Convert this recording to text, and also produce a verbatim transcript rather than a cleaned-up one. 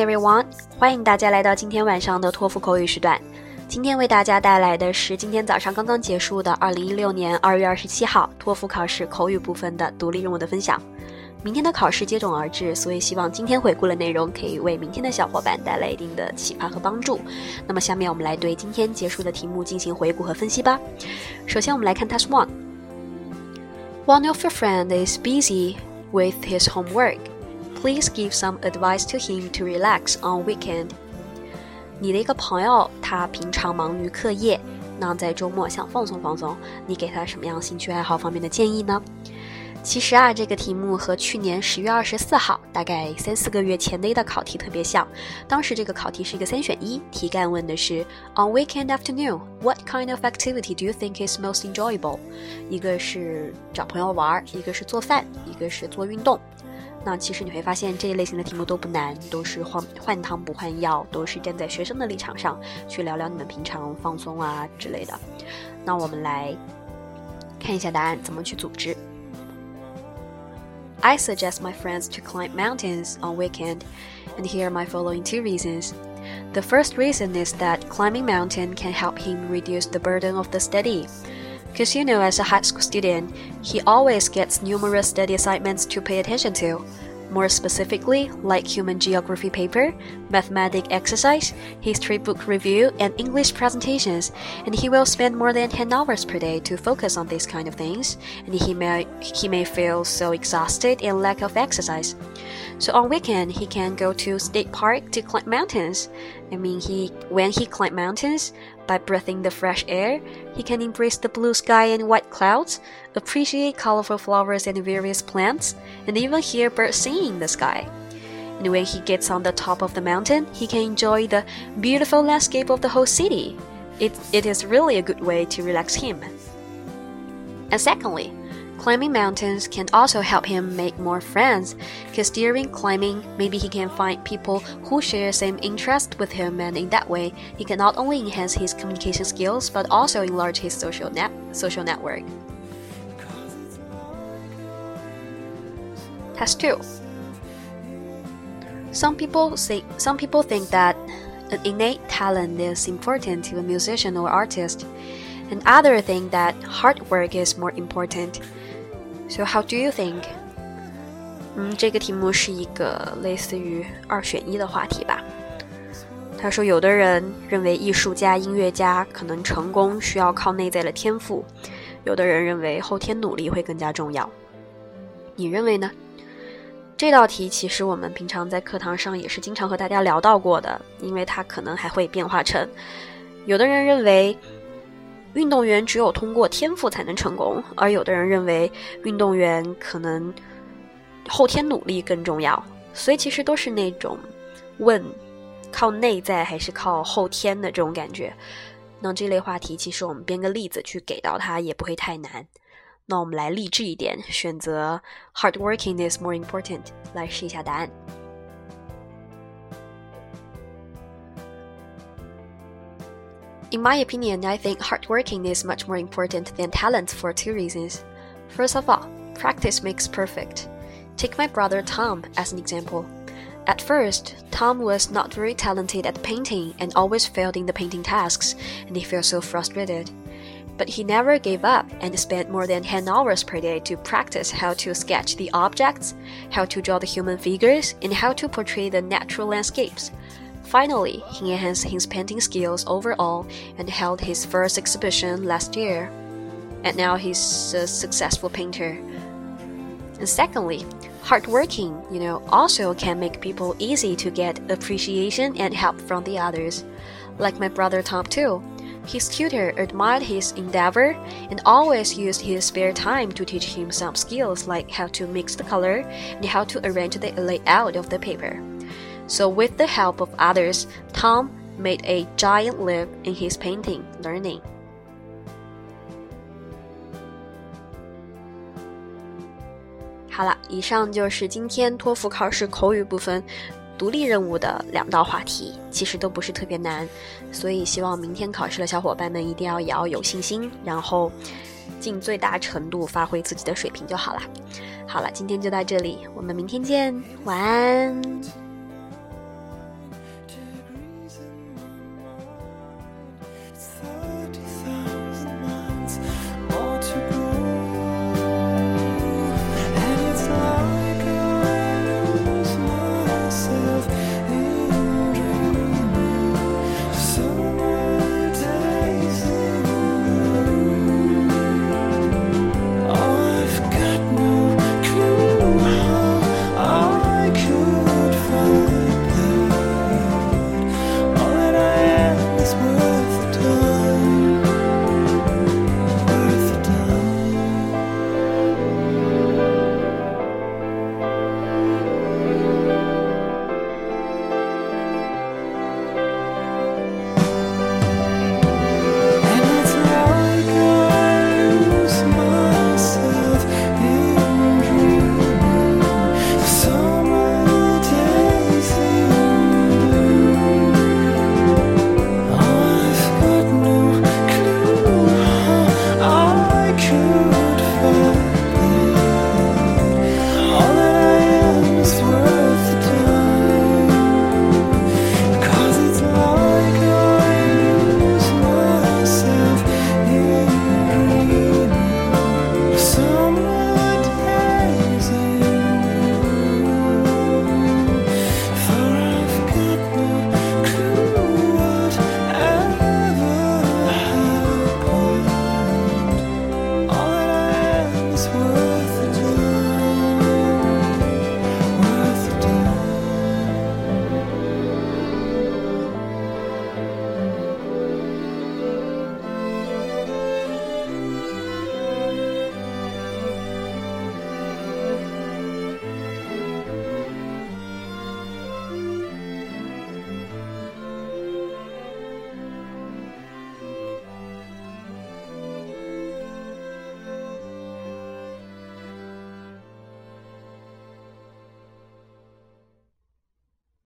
everyone， 欢迎大家来到今天晚上的托福口语时段。今天为大家带来的是今天早上刚刚结束的二零一六年二月二十七号托福考试口语部分的独立任务的分享。明天的考试接踵而至，所以希望今天回顾的内容可以为明天的小伙伴带来一定的启发和帮助。那么下面我们来对今天结束的题目进行回顾和分析吧。首先我们来看 Task one。One of your friend is busy with his homework. Please give some advice to him to relax on weekend. 你的一个朋友他平常忙于课业，那在周末想放松放松，你给他什么样兴趣爱好方面的建议呢？其实啊，这个题目和去年十月二十四号，大概三四个月前的一道考题特别像。当时这个考题是一个三选一，题干问的是 On weekend afternoon, what kind of activity do you think is most enjoyable? 一个是找朋友玩，一个是做饭，一个是做运动。那其实你会发现这一类型的题目都不难，都是换换汤不换药，都是站在学生的立场上去聊聊你们平常放松啊之类的。那我们来看一下答案怎么去组织。I suggest my friends to climb mountains on weekend, and here are my following two reasons. The first reason is that climbing mountain can help him reduce the burden of the study. Cause you know, as a high school student, he always gets numerous study assignments to pay attention to. More specifically, like human geography paper, mathematics exercise, history book review, and English presentations, and he will spend more than ten hours per day to focus on these kind of things, and he may, he may feel so exhausted and lack of exercise. So on weekend, he can go to state park to climb mountains. I mean, he, when he climbs mountains, by breathing the fresh air, he can embrace the blue sky and white clouds, appreciate colorful flowers and various plants, and even hear birds singing in the sky. And when he gets on the top of the mountain, he can enjoy the beautiful landscape of the whole city. It, it is really a good way to relax him. And secondly, climbing mountains can also help him make more friends, because during climbing, maybe he can find people who share same interest with him, and in that way, he can not only enhance his communication skills, but also enlarge his social net, social network. Task two. Some people say, some people think that an innate talent is important to a musician or artist, and others think that hard work is more important.So how do you think? 嗯，这个题目是一个类似于二选一的话题吧。他说，有的人认为艺术家、音乐家可能成功需要靠内在的天赋，有的人认为后天努力会更加重要。你认为呢？这道题其实我们平常在课堂上也是经常和大家聊到过的，因为它可能还会变化成，有的人认为运动员只有通过天赋才能成功，而有的人认为运动员可能后天努力更重要。所以其实都是那种问靠内在还是靠后天的这种感觉。那这类话题其实我们编个例子去给到它也不会太难。那我们来励志一点，选择 hard working is more important 来试一下答案。In my opinion, I think hard working is much more important than talent for two reasons. First of all, practice makes perfect. Take my brother Tom as an example. At first, Tom was not very talented at painting and always failed in the painting tasks, and he felt so frustrated. But he never gave up and spent more than ten hours per day to practice how to sketch the objects, how to draw the human figures, and how to portray the natural landscapes.Finally, he enhanced his painting skills overall and held his first exhibition last year. And now he's a successful painter. And secondly, hard working, you know, also can make people easy to get appreciation and help from the others. Like my brother Tom too. His tutor admired his endeavor and always used his spare time to teach him some skills like how to mix the color and how to arrange the layout of the paper.So with the help of others, Tom made a giant leap in his painting learning. All right, 以上就是今天托福考试口语部分独立任务的两道话题，其实都不是特别难，所以希望明天考试的小伙伴们一定要也要有信心，然后尽最大程度发挥自己的水平就好了。好了，今天就到这里，我们明天见，晚安。